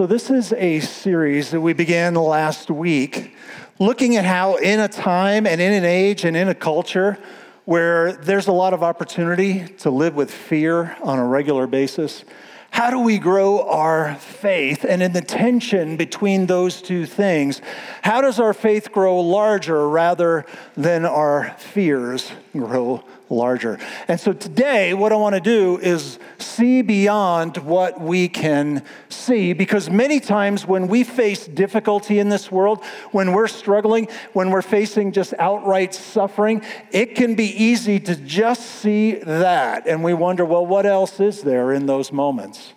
So this is a series that we began last week, looking at how in a time and in an age and in a culture where there's a lot of opportunity to live with fear on a regular basis, how do we grow our faith? And in the tension between those two things, how does our faith grow larger rather than our fears grow larger? And so today, what I want to do is see beyond what we can see, because many times when we face difficulty in this world, when we're struggling, when we're facing just outright suffering, it can be easy to just see that. And we wonder, well, what else is there in those moments?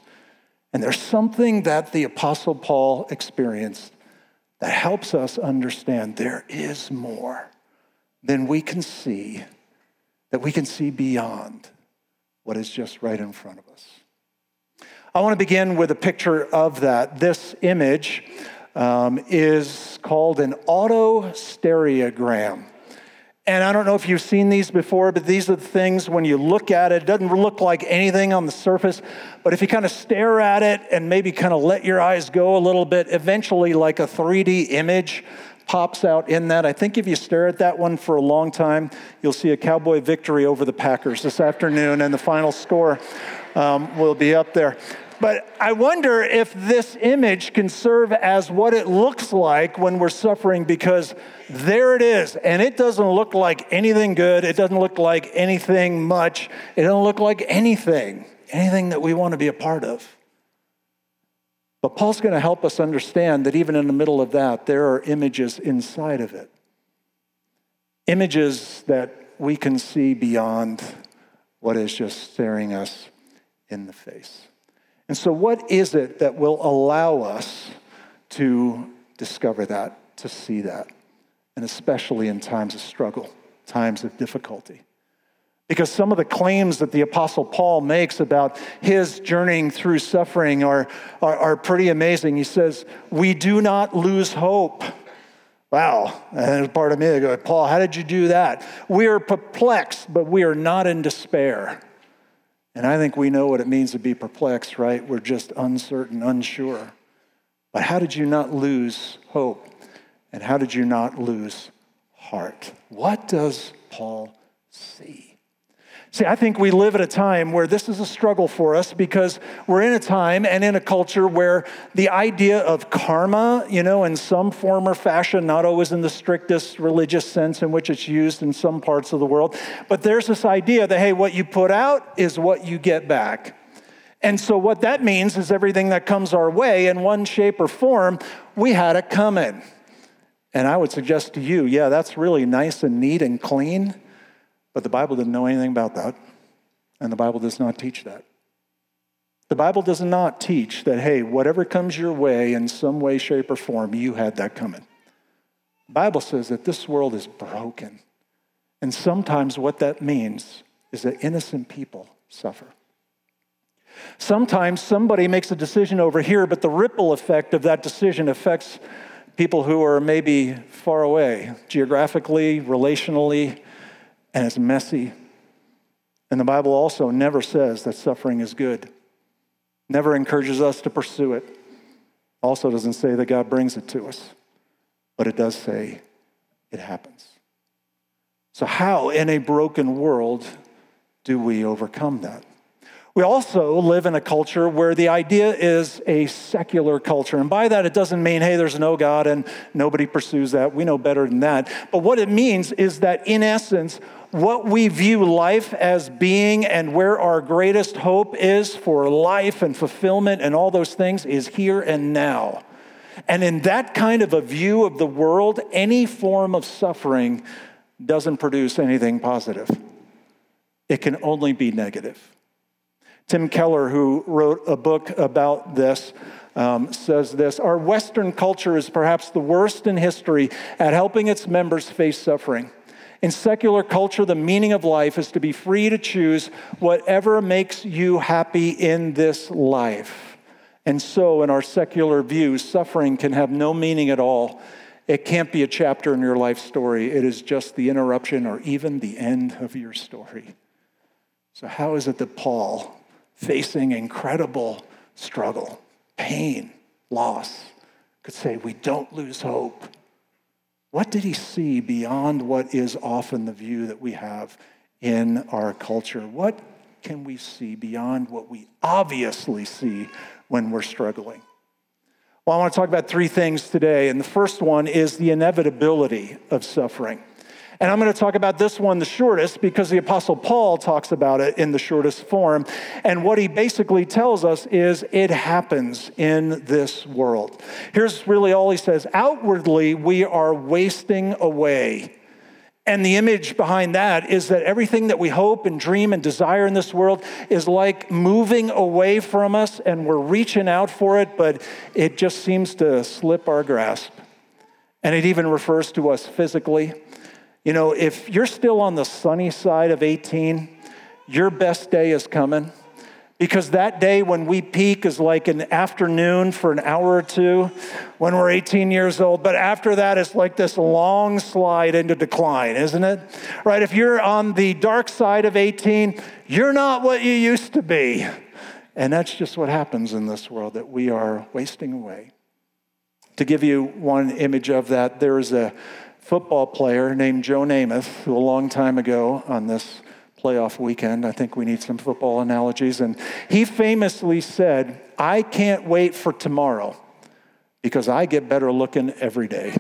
And there's something that the Apostle Paul experienced that helps us understand there is more than we can see, that we can see beyond what is just right in front of us. I want to begin with a picture of that. This image is called an autostereogram. And I don't know if you've seen these before, but these are the things when you look at it, it doesn't look like anything on the surface, but if you kind of stare at it and maybe kind of let your eyes go a little bit, eventually like a 3D image pops out in that. I think if you stare at that one for a long time, you'll see a Cowboy victory over the Packers this afternoon, and the final score will be up there. But I wonder if this image can serve as what it looks like when we're suffering, because there it is, and it doesn't look like anything good. It doesn't look like anything much. It doesn't look like anything that we want to be a part of. But Paul's going to help us understand that even in the middle of that, there are images inside of it. Images that we can see beyond what is just staring us in the face. And so what is it that will allow us to discover that, to see that? And especially in times of struggle, times of difficulty. Because some of the claims that the Apostle Paul makes about his journeying through suffering are pretty amazing. He says, we do not lose hope. Wow, and part of me, I go, Paul, how did you do that? We are perplexed, but we are not in despair. And I think we know what it means to be perplexed, right? We're just uncertain, unsure. But how did you not lose hope? And how did you not lose heart? What does Paul see? See, I think we live at a time where this is a struggle for us, because we're in a time and in a culture where the idea of karma, you know, in some form or fashion, not always in the strictest religious sense in which it's used in some parts of the world, but there's this idea that, hey, what you put out is what you get back. And so what that means is everything that comes our way in one shape or form, we had it coming. And I would suggest to you, yeah, that's really nice and neat and clean, but the Bible didn't know anything about that, and the Bible does not teach that. The Bible does not teach that, hey, whatever comes your way in some way, shape, or form, you had that coming. The Bible says that this world is broken, and sometimes what that means is that innocent people suffer. Sometimes somebody makes a decision over here, but the ripple effect of that decision affects people who are maybe far away, geographically, relationally, and it's messy. And the Bible also never says that suffering is good, never encourages us to pursue it. Also doesn't say that God brings it to us, but it does say it happens. So how in a broken world do we overcome that? We also live in a culture where the idea is a secular culture. And by that, it doesn't mean, hey, there's no God and nobody pursues that. We know better than that. But what it means is that, in essence, what we view life as being and where our greatest hope is for life and fulfillment and all those things is here and now. And in that kind of a view of the world, any form of suffering doesn't produce anything positive. It can only be negative. Tim Keller, who wrote a book about this, says this: our Western culture is perhaps the worst in history at helping its members face suffering. In secular culture, the meaning of life is to be free to choose whatever makes you happy in this life. And so in our secular view, suffering can have no meaning at all. It can't be a chapter in your life story. It is just the interruption or even the end of your story. So how is it that Paul, facing incredible struggle, pain, loss could say, we don't lose hope. What did he see beyond what is often the view that we have in our culture? What can we see beyond what we obviously see when we're struggling? Well, I want to talk about three things today, and the first one is the inevitability of suffering. And I'm going to talk about this one the shortest because the Apostle Paul talks about it in the shortest form. And what he basically tells us is it happens in this world. Here's really all he says. Outwardly, we are wasting away. And the image behind that is that everything that we hope and dream and desire in this world is like moving away from us, and we're reaching out for it, but it just seems to slip our grasp. And it even refers to us physically. You know, if you're still on the sunny side of 18, your best day is coming, because that day when we peak is like an afternoon for an hour or two when we're 18 years old. But after that, it's like this long slide into decline, isn't it? Right? If you're on the dark side of 18, you're not what you used to be. And that's just what happens in this world, that we are wasting away. To give you one image of that, there is a football player named Joe Namath, who a long time ago on this playoff weekend, I think we need some football analogies, and he famously said, I can't wait for tomorrow because I get better looking every day.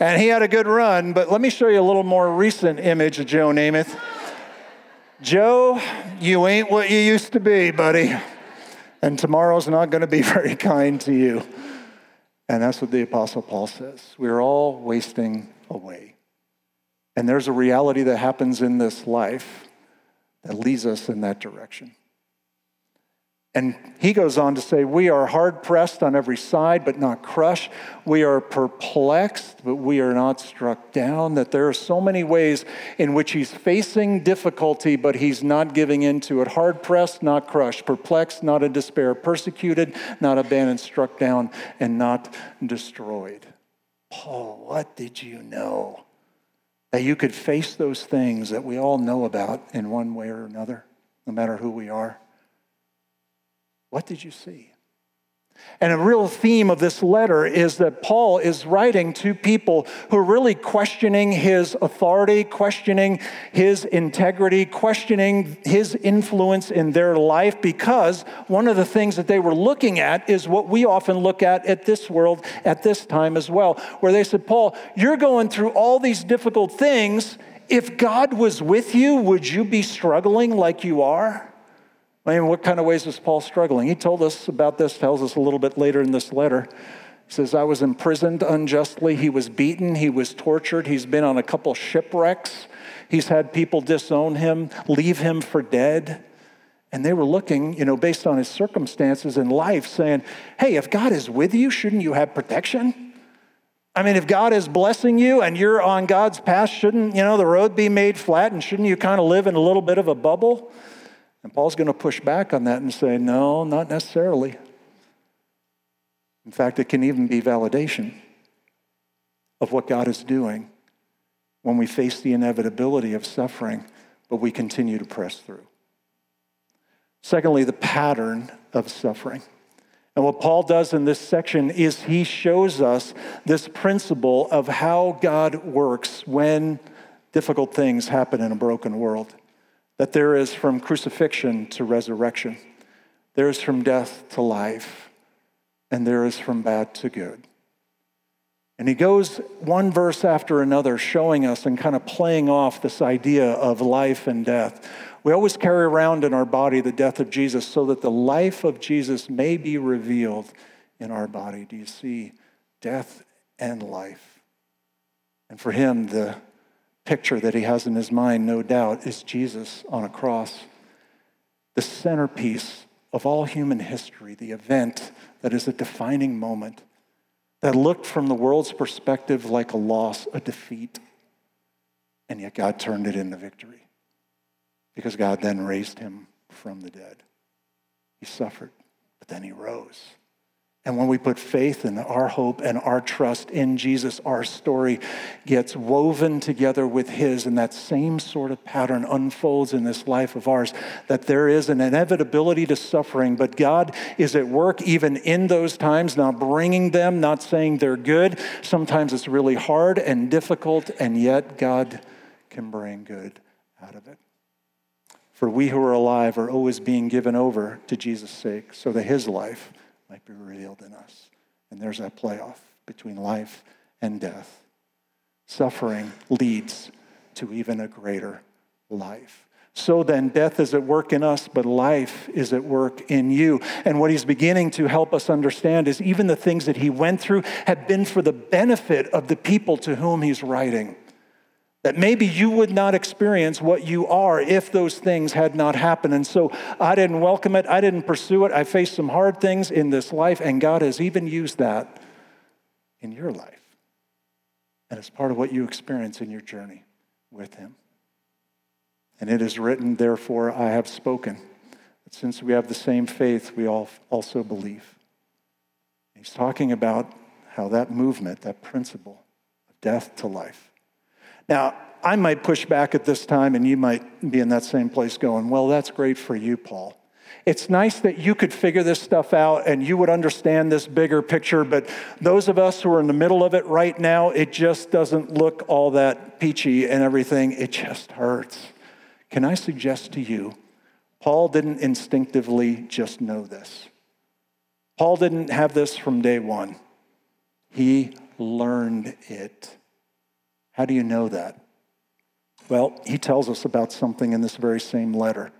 And he had a good run, but let me show you a little more recent image of Joe Namath. Joe, you ain't what you used to be, buddy, and tomorrow's not going to be very kind to you. And that's what the Apostle Paul says. We're all wasting away. And there's a reality that happens in this life that leads us in that direction. And he goes on to say, we are hard-pressed on every side, but not crushed. We are perplexed, but we are not struck down. That there are so many ways in which he's facing difficulty, but he's not giving in to it. Hard-pressed, not crushed. Perplexed, not in despair. Persecuted, not abandoned. Struck down, and not destroyed. Paul, what did you know? That you could face those things that we all know about in one way or another, no matter who we are. What did you see? And a real theme of this letter is that Paul is writing to people who are really questioning his authority, questioning his integrity, questioning his influence in their life, because one of the things that they were looking at is what we often look at this world at this time as well, where they said, Paul, you're going through all these difficult things. If God was with you, would you be struggling like you are? I mean, what kind of ways was Paul struggling? He told us about this, tells us a little bit later in this letter. He says, I was imprisoned unjustly. He was beaten. He was tortured. He's been on a couple shipwrecks. He's had people disown him, leave him for dead. And they were looking, you know, based on his circumstances in life, saying, hey, if God is with you, shouldn't you have protection? I mean, if God is blessing you and you're on God's path, shouldn't, you know, the road be made flat, and shouldn't you kind of live in a little bit of a bubble? And Paul's going to push back on that and say, no, not necessarily. In fact, it can even be validation of what God is doing when we face the inevitability of suffering, but we continue to press through. Secondly, the pattern of suffering. And what Paul does in this section is he shows us this principle of how God works when difficult things happen in a broken world. That there is from crucifixion to resurrection. There is from death to life. And there is from bad to good. And he goes one verse after another showing us and kind of playing off this idea of life and death. We always carry around in our body the death of Jesus so that the life of Jesus may be revealed in our body. Do you see death and life? And for him, the picture that he has in his mind, no doubt, is Jesus on a cross, the centerpiece of all human history, the event that is a defining moment that looked from the world's perspective like a loss, a defeat, and yet God turned it into victory because God then raised him from the dead. He suffered, but then he rose. And when we put faith and our hope and our trust in Jesus, our story gets woven together with his, and that same sort of pattern unfolds in this life of ours, that there is an inevitability to suffering, but God is at work even in those times, not bringing them, not saying they're good. Sometimes it's really hard and difficult, and yet God can bring good out of it. For we who are alive are always being given over to Jesus' sake, so that his life might be revealed in us. And there's that playoff between life and death. Suffering leads to even a greater life. So then, death is at work in us, but life is at work in you. And what he's beginning to help us understand is even the things that he went through have been for the benefit of the people to whom he's writing. That maybe you would not experience what you are if those things had not happened. And so I didn't welcome it. I didn't pursue it. I faced some hard things in this life, and God has even used that in your life. And it's part of what you experience in your journey with him. And it is written, therefore I have spoken. But since we have the same faith, we all also believe. He's talking about how that movement, that principle of death to life. Now, I might push back at this time, and you might be in that same place going, well, that's great for you, Paul. It's nice that you could figure this stuff out and you would understand this bigger picture, but those of us who are in the middle of it right now, it just doesn't look all that peachy and everything. It just hurts. Can I suggest to you, Paul didn't instinctively just know this. Paul didn't have this from day one. He learned it. How do you know that? Well, he tells us about something in this very same letter.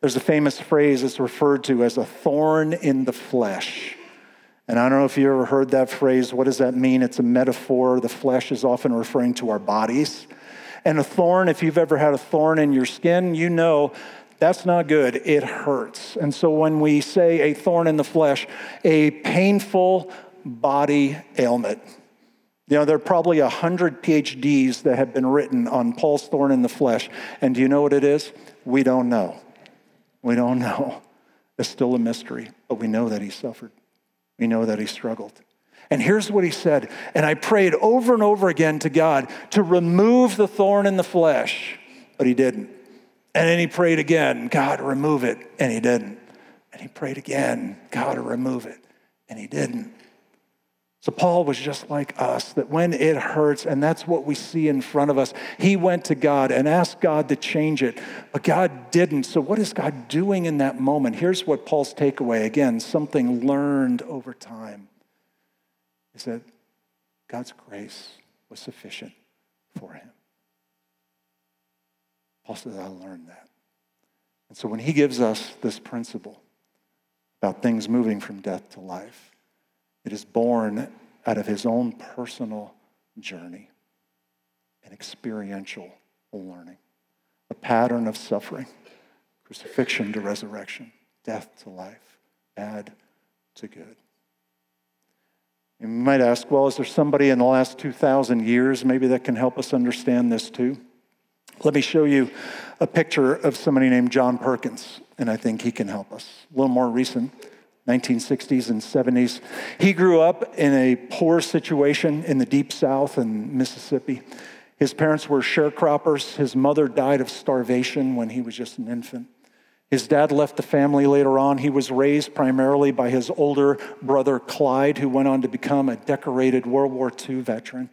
There's a famous phrase that's referred to as a thorn in the flesh. And I don't know if you ever heard that phrase. What does that mean? It's a metaphor. The flesh is often referring to our bodies. And a thorn, if you've ever had a thorn in your skin, you know that's not good. It hurts. And so when we say a thorn in the flesh, a painful body ailment. You know, there are probably 100 PhDs that have been written on Paul's thorn in the flesh. And do you know what it is? We don't know. We don't know. It's still a mystery, but we know that he suffered. We know that he struggled. And here's what he said. And I prayed over and over again to God to remove the thorn in the flesh, but he didn't. And then he prayed again, God, remove it. And he didn't. And he prayed again, God, remove it. And he didn't. So Paul was just like us, that when it hurts, and that's what we see in front of us, he went to God and asked God to change it, but God didn't. So what is God doing in that moment? Here's what Paul's takeaway, again, something learned over time, is that God's grace was sufficient for him. Paul says, I learned that. And so when he gives us this principle about things moving from death to life, it is born out of his own personal journey, an experiential learning, a pattern of suffering, crucifixion to resurrection, death to life, bad to good. You might ask, well, is there somebody in the last 2,000 years maybe that can help us understand this too? Let me show you a picture of somebody named John Perkins, and I think he can help us. A little more recent. 1960s and 70s. He grew up in a poor situation in the Deep South in Mississippi. His parents were sharecroppers. His mother died of starvation when he was just an infant. His dad left the family later on. He was raised primarily by his older brother, Clyde, who went on to become a decorated World War II veteran.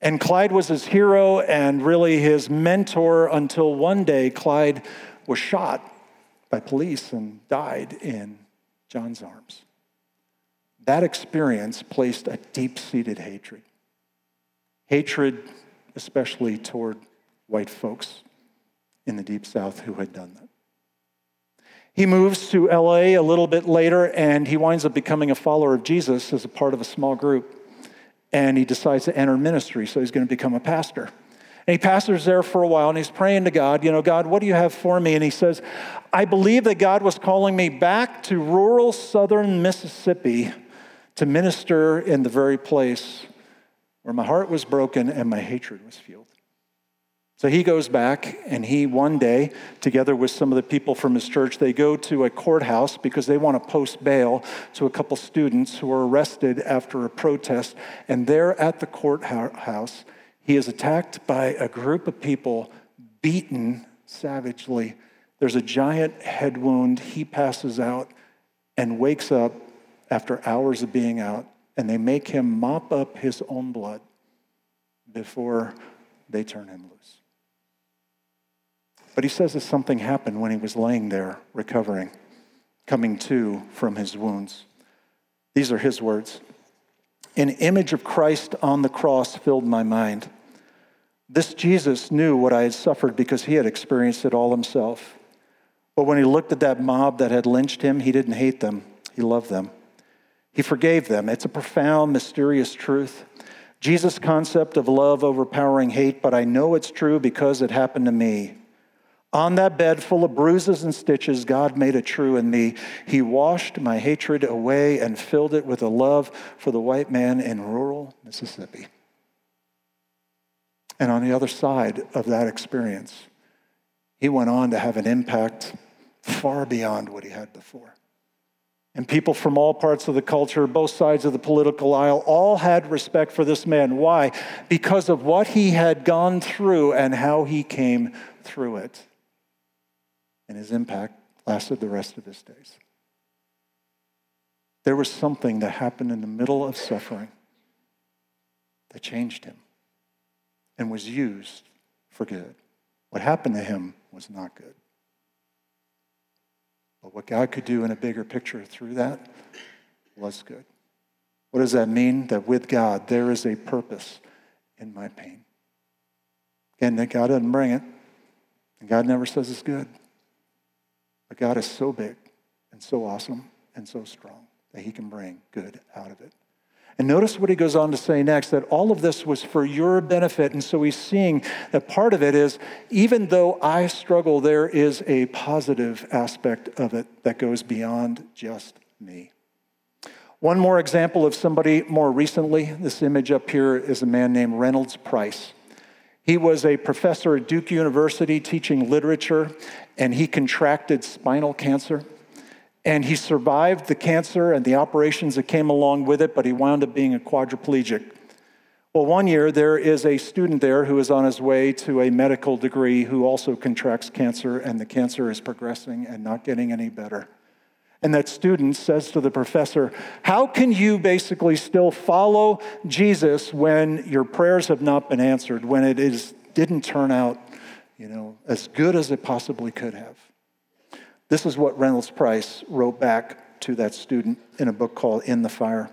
And Clyde was his hero and really his mentor until one day Clyde was shot by police and died in John's arms. That experience placed a deep-seated hatred. Hatred, especially toward white folks in the Deep South who had done that. He moves to LA a little bit later, and he winds up becoming a follower of Jesus as a part of a small group. And he decides to enter ministry, so he's going to become a pastor. And he pastors there for a while, and he's praying to God, you know, God, what do you have for me? And he says, I believe that God was calling me back to rural southern Mississippi to minister in the very place where my heart was broken and my hatred was fueled. So he goes back, and he one day, together with some of the people from his church, they go to a courthouse because they want to post bail to a couple students who were arrested after a protest. And there at the courthouse, he is attacked by a group of people, beaten savagely. There's a giant head wound. He passes out and wakes up after hours of being out, and they make him mop up his own blood before they turn him loose. But he says that something happened when he was laying there recovering, coming to from his wounds. These are his words. An image of Christ on the cross filled my mind. This Jesus knew what I had suffered because he had experienced it all himself. But when he looked at that mob that had lynched him, he didn't hate them. He loved them. He forgave them. It's a profound, mysterious truth. Jesus' concept of love overpowering hate, but I know it's true because it happened to me. On that bed full of bruises and stitches, God made it true in me. He washed my hatred away and filled it with a love for the white man in rural Mississippi. And on the other side of that experience, he went on to have an impact far beyond what he had before. And people from all parts of the culture, both sides of the political aisle, all had respect for this man. Why? Because of what he had gone through and how he came through it. And his impact lasted the rest of his days. There was something that happened in the middle of suffering that changed him and was used for good. What happened to him was not good. But what God could do in a bigger picture through that was good. What does that mean? That with God, there is a purpose in my pain. Again, that God doesn't bring it, and God never says it's good. But God is so big and so awesome and so strong that he can bring good out of it. And notice what he goes on to say next, that all of this was for your benefit. And so he's seeing that part of it is, even though I struggle, there is a positive aspect of it that goes beyond just me. One more example of somebody more recently. This image up here is a man named Reynolds Price. He was a professor at Duke University teaching literature, and he contracted spinal cancer. And he survived the cancer and the operations that came along with it, but he wound up being a quadriplegic. Well, one year, there is a student there who is on his way to a medical degree who also contracts cancer, and the cancer is progressing and not getting any better. And that student says to the professor, how can you basically still follow Jesus when your prayers have not been answered, when it didn't turn out, as good as it possibly could have? This is what Reynolds Price wrote back to that student in a book called In the Fire.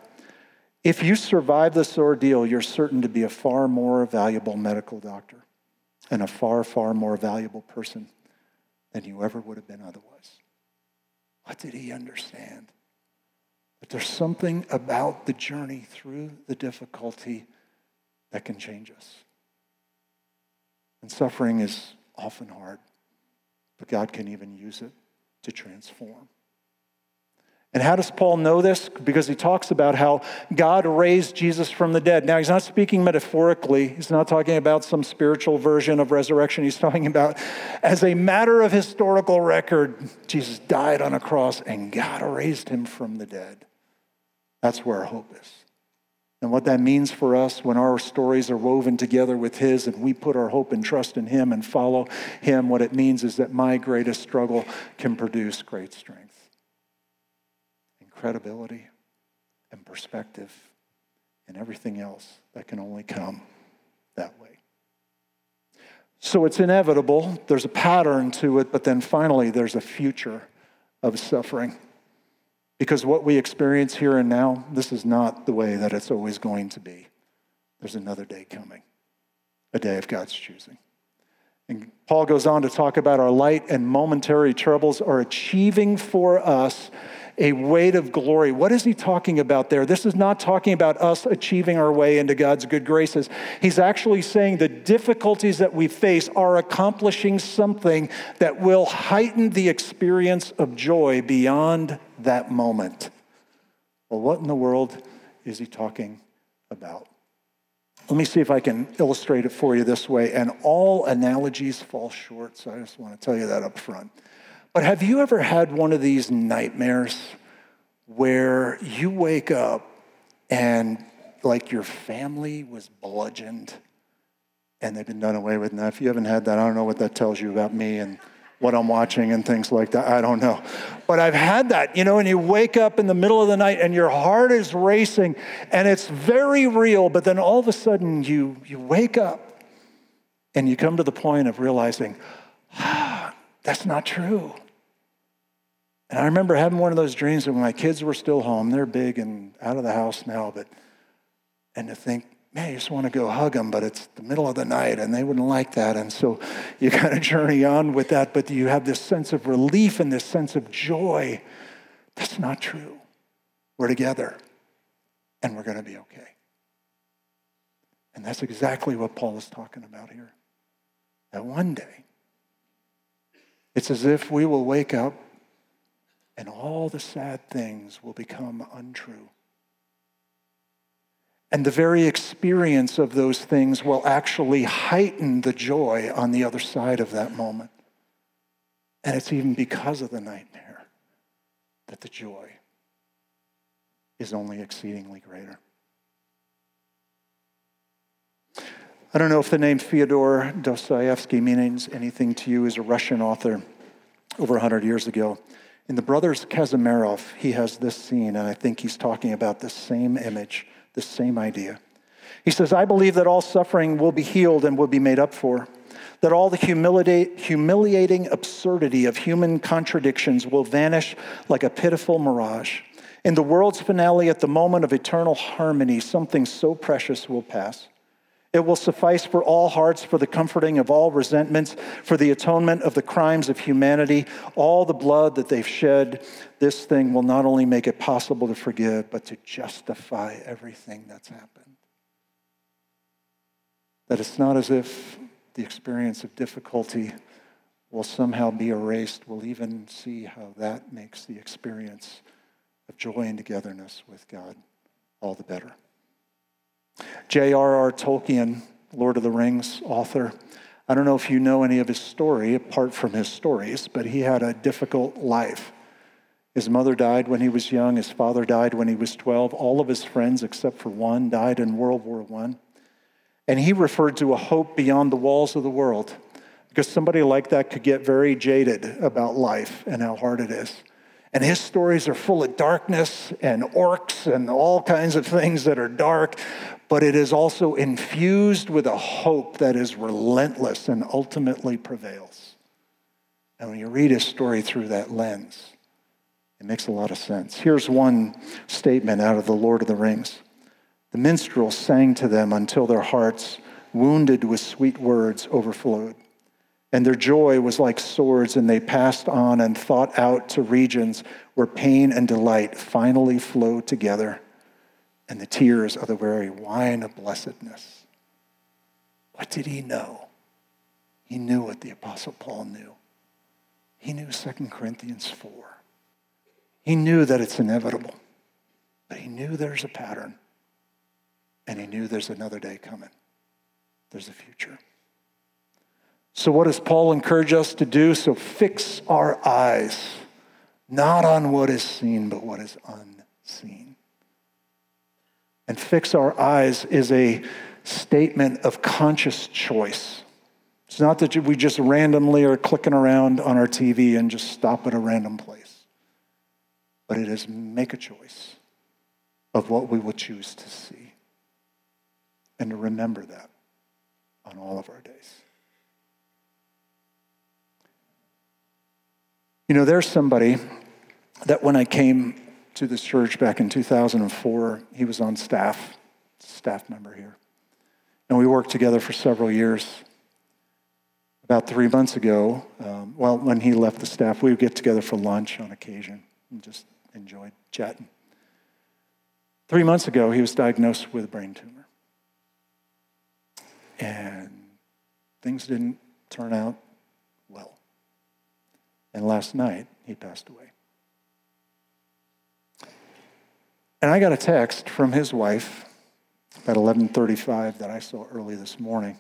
If you survive this ordeal, you're certain to be a far more valuable medical doctor and a far, far more valuable person than you ever would have been otherwise. What did he understand? That there's something about the journey through the difficulty that can change us. And suffering is often hard, but God can even use it to transform. And how does Paul know this? Because he talks about how God raised Jesus from the dead. Now, he's not speaking metaphorically. He's not talking about some spiritual version of resurrection. He's talking about, as a matter of historical record, Jesus died on a cross and God raised him from the dead. That's where our hope is. And what that means for us when our stories are woven together with his and we put our hope and trust in him and follow him, what it means is that my greatest struggle can produce great strength and credibility and perspective and everything else that can only come that way. So it's inevitable. There's a pattern to it, but then finally there's a future of suffering. Because what we experience here and now, this is not the way that it's always going to be. There's another day coming, a day of God's choosing. And Paul goes on to talk about our light and momentary troubles are achieving for us a weight of glory. What is he talking about there? This is not talking about us achieving our way into God's good graces. He's actually saying the difficulties that we face are accomplishing something that will heighten the experience of joy beyond that moment. Well, what in the world is he talking about? Let me see if I can illustrate it for you this way. And all analogies fall short, so I just want to tell you that up front. But have you ever had one of these nightmares where you wake up and like your family was bludgeoned and they've been done away with? Now, if you haven't had that, I don't know what that tells you about me and what I'm watching and things like that. I don't know. But I've had that, you know, and you wake up in the middle of the night and your heart is racing and it's very real, but then all of a sudden you wake up and you come to the point of realizing, that's not true. And I remember having one of those dreams when my kids were still home. They're big and out of the house now, and to think, man, you just want to go hug them, but it's the middle of the night and they wouldn't like that. And so you kind of journey on with that, but you have this sense of relief and this sense of joy. That's not true. We're together and we're going to be okay. And that's exactly what Paul is talking about here. That one day, it's as if we will wake up and all the sad things will become untrue. And the very experience of those things will actually heighten the joy on the other side of that moment. And it's even because of the nightmare that the joy is only exceedingly greater. I don't know if the name Fyodor Dostoevsky means anything to you. He's a Russian author over 100 years ago. In The Brothers Karamazov, he has this scene, and I think he's talking about the same image, the same idea. He says, I believe that all suffering will be healed and will be made up for, that all the humiliating absurdity of human contradictions will vanish like a pitiful mirage. In the world's finale, at the moment of eternal harmony, something so precious will pass. It will suffice for all hearts, for the comforting of all resentments, for the atonement of the crimes of humanity, all the blood that they've shed. This thing will not only make it possible to forgive, but to justify everything that's happened. That it's not as if the experience of difficulty will somehow be erased. We'll even see how that makes the experience of joy and togetherness with God all the better. J.R.R. Tolkien, Lord of the Rings author. I don't know if you know any of his story apart from his stories, but he had a difficult life. His mother died when he was young. His father died when he was 12. All of his friends, except for one, died in World War I. And he referred to a hope beyond the walls of the world, because somebody like that could get very jaded about life and how hard it is. And his stories are full of darkness and orcs and all kinds of things that are dark, but it is also infused with a hope that is relentless and ultimately prevails. And when you read his story through that lens, it makes a lot of sense. Here's one statement out of The Lord of the Rings. The minstrels sang to them until their hearts, wounded with sweet words, overflowed. And their joy was like swords, and they passed on and thought out to regions where pain and delight finally flow together, and the tears are the very wine of blessedness. What did he know? He knew what the Apostle Paul knew. He knew 2 Corinthians 4. He knew that it's inevitable, but he knew there's a pattern, and he knew there's another day coming. There's a future. So what does Paul encourage us to do? So fix our eyes, not on what is seen, but what is unseen. And fix our eyes is a statement of conscious choice. It's not that we just randomly are clicking around on our TV and just stop at a random place. But it is make a choice of what we will choose to see. And to remember that on all of our days. You know, there's somebody that when I came to this church back in 2004, he was on staff member here. And we worked together for several years. About 3 months ago, when he left the staff, we would get together for lunch on occasion and just enjoyed chatting. 3 months ago, he was diagnosed with a brain tumor. And things didn't turn out well. And last night, he passed away. And I got a text from his wife about 11:35 that I saw early this morning.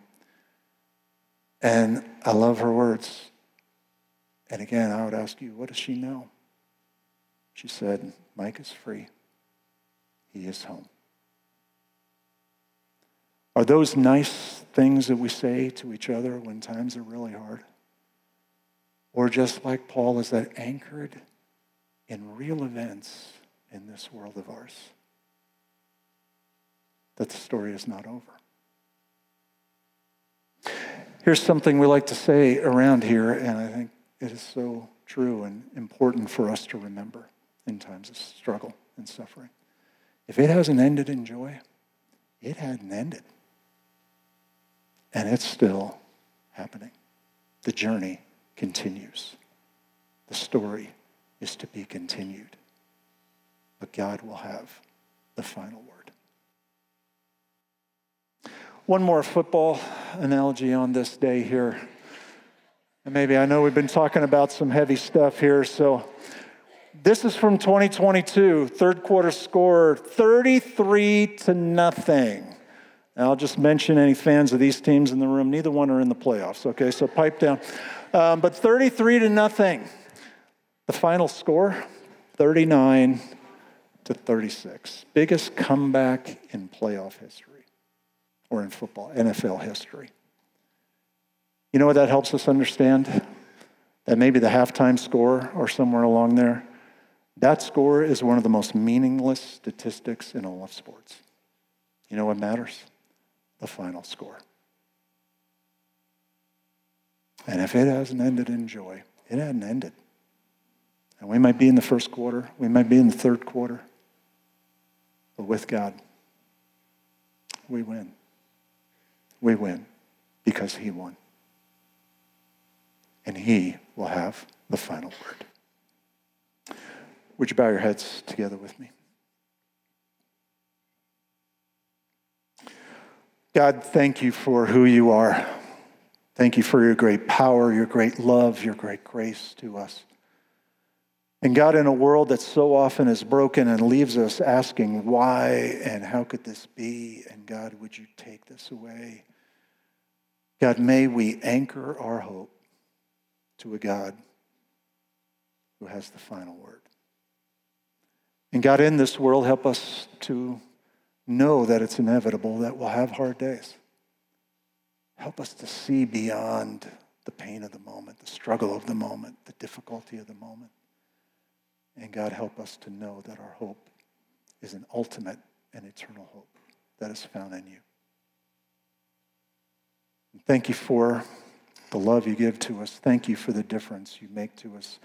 And I love her words. And again, I would ask you, what does she know? She said, Mike is free. He is home. Are those nice things that we say to each other when times are really hard? Or just like Paul, is that anchored in real events in this world of ours? That the story is not over. Here's something we like to say around here, and I think it is so true and important for us to remember in times of struggle and suffering. If it hasn't ended in joy, it hadn't ended. And it's still happening. The journey continues. The story is to be continued. But God will have the final word. One more football analogy on this day here. And maybe, I know we've been talking about some heavy stuff here, so this is from 2022, third quarter score, 33-0. And I'll just mention any fans of these teams in the room, neither one are in the playoffs, okay? So pipe down. But 33-0. The final score, 39-36. Biggest comeback in playoff history, or in football, NFL history. You know what that helps us understand? That maybe the halftime score, or somewhere along there, that score is one of the most meaningless statistics in all of sports. You know what matters? The final score. And if it hasn't ended in joy, it hadn't ended. And we might be in the first quarter, we might be in the third quarter, but with God, we win. We win because He won. And He will have the final word. Would you bow your heads together with me? God, thank you for who you are. Thank you for your great power, your great love, your great grace to us. And God, in a world that so often is broken and leaves us asking why and how could this be? And God, would you take this away? God, may we anchor our hope to a God who has the final word. And God, in this world, help us to know that it's inevitable, that we'll have hard days. Help us to see beyond the pain of the moment, the struggle of the moment, the difficulty of the moment. And God, help us to know that our hope is an ultimate and eternal hope that is found in you. And thank you for the love you give to us. Thank you for the difference you make to us.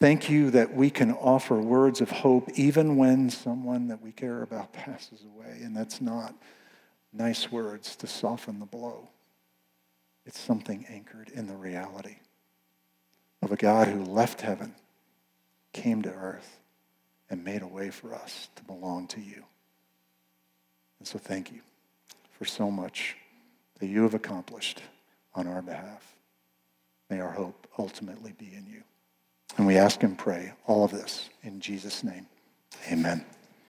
Thank you that we can offer words of hope even when someone that we care about passes away. And that's not nice words to soften the blow. It's something anchored in the reality of a God who left heaven, came to earth, and made a way for us to belong to you. And so thank you for so much that you have accomplished on our behalf. May our hope ultimately be in you. And we ask and pray all of this in Jesus' name. Amen.